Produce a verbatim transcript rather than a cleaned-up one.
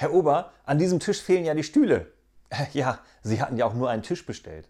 Herr Ober, an diesem Tisch fehlen ja die Stühle. Ja, Sie hatten ja auch nur einen Tisch bestellt.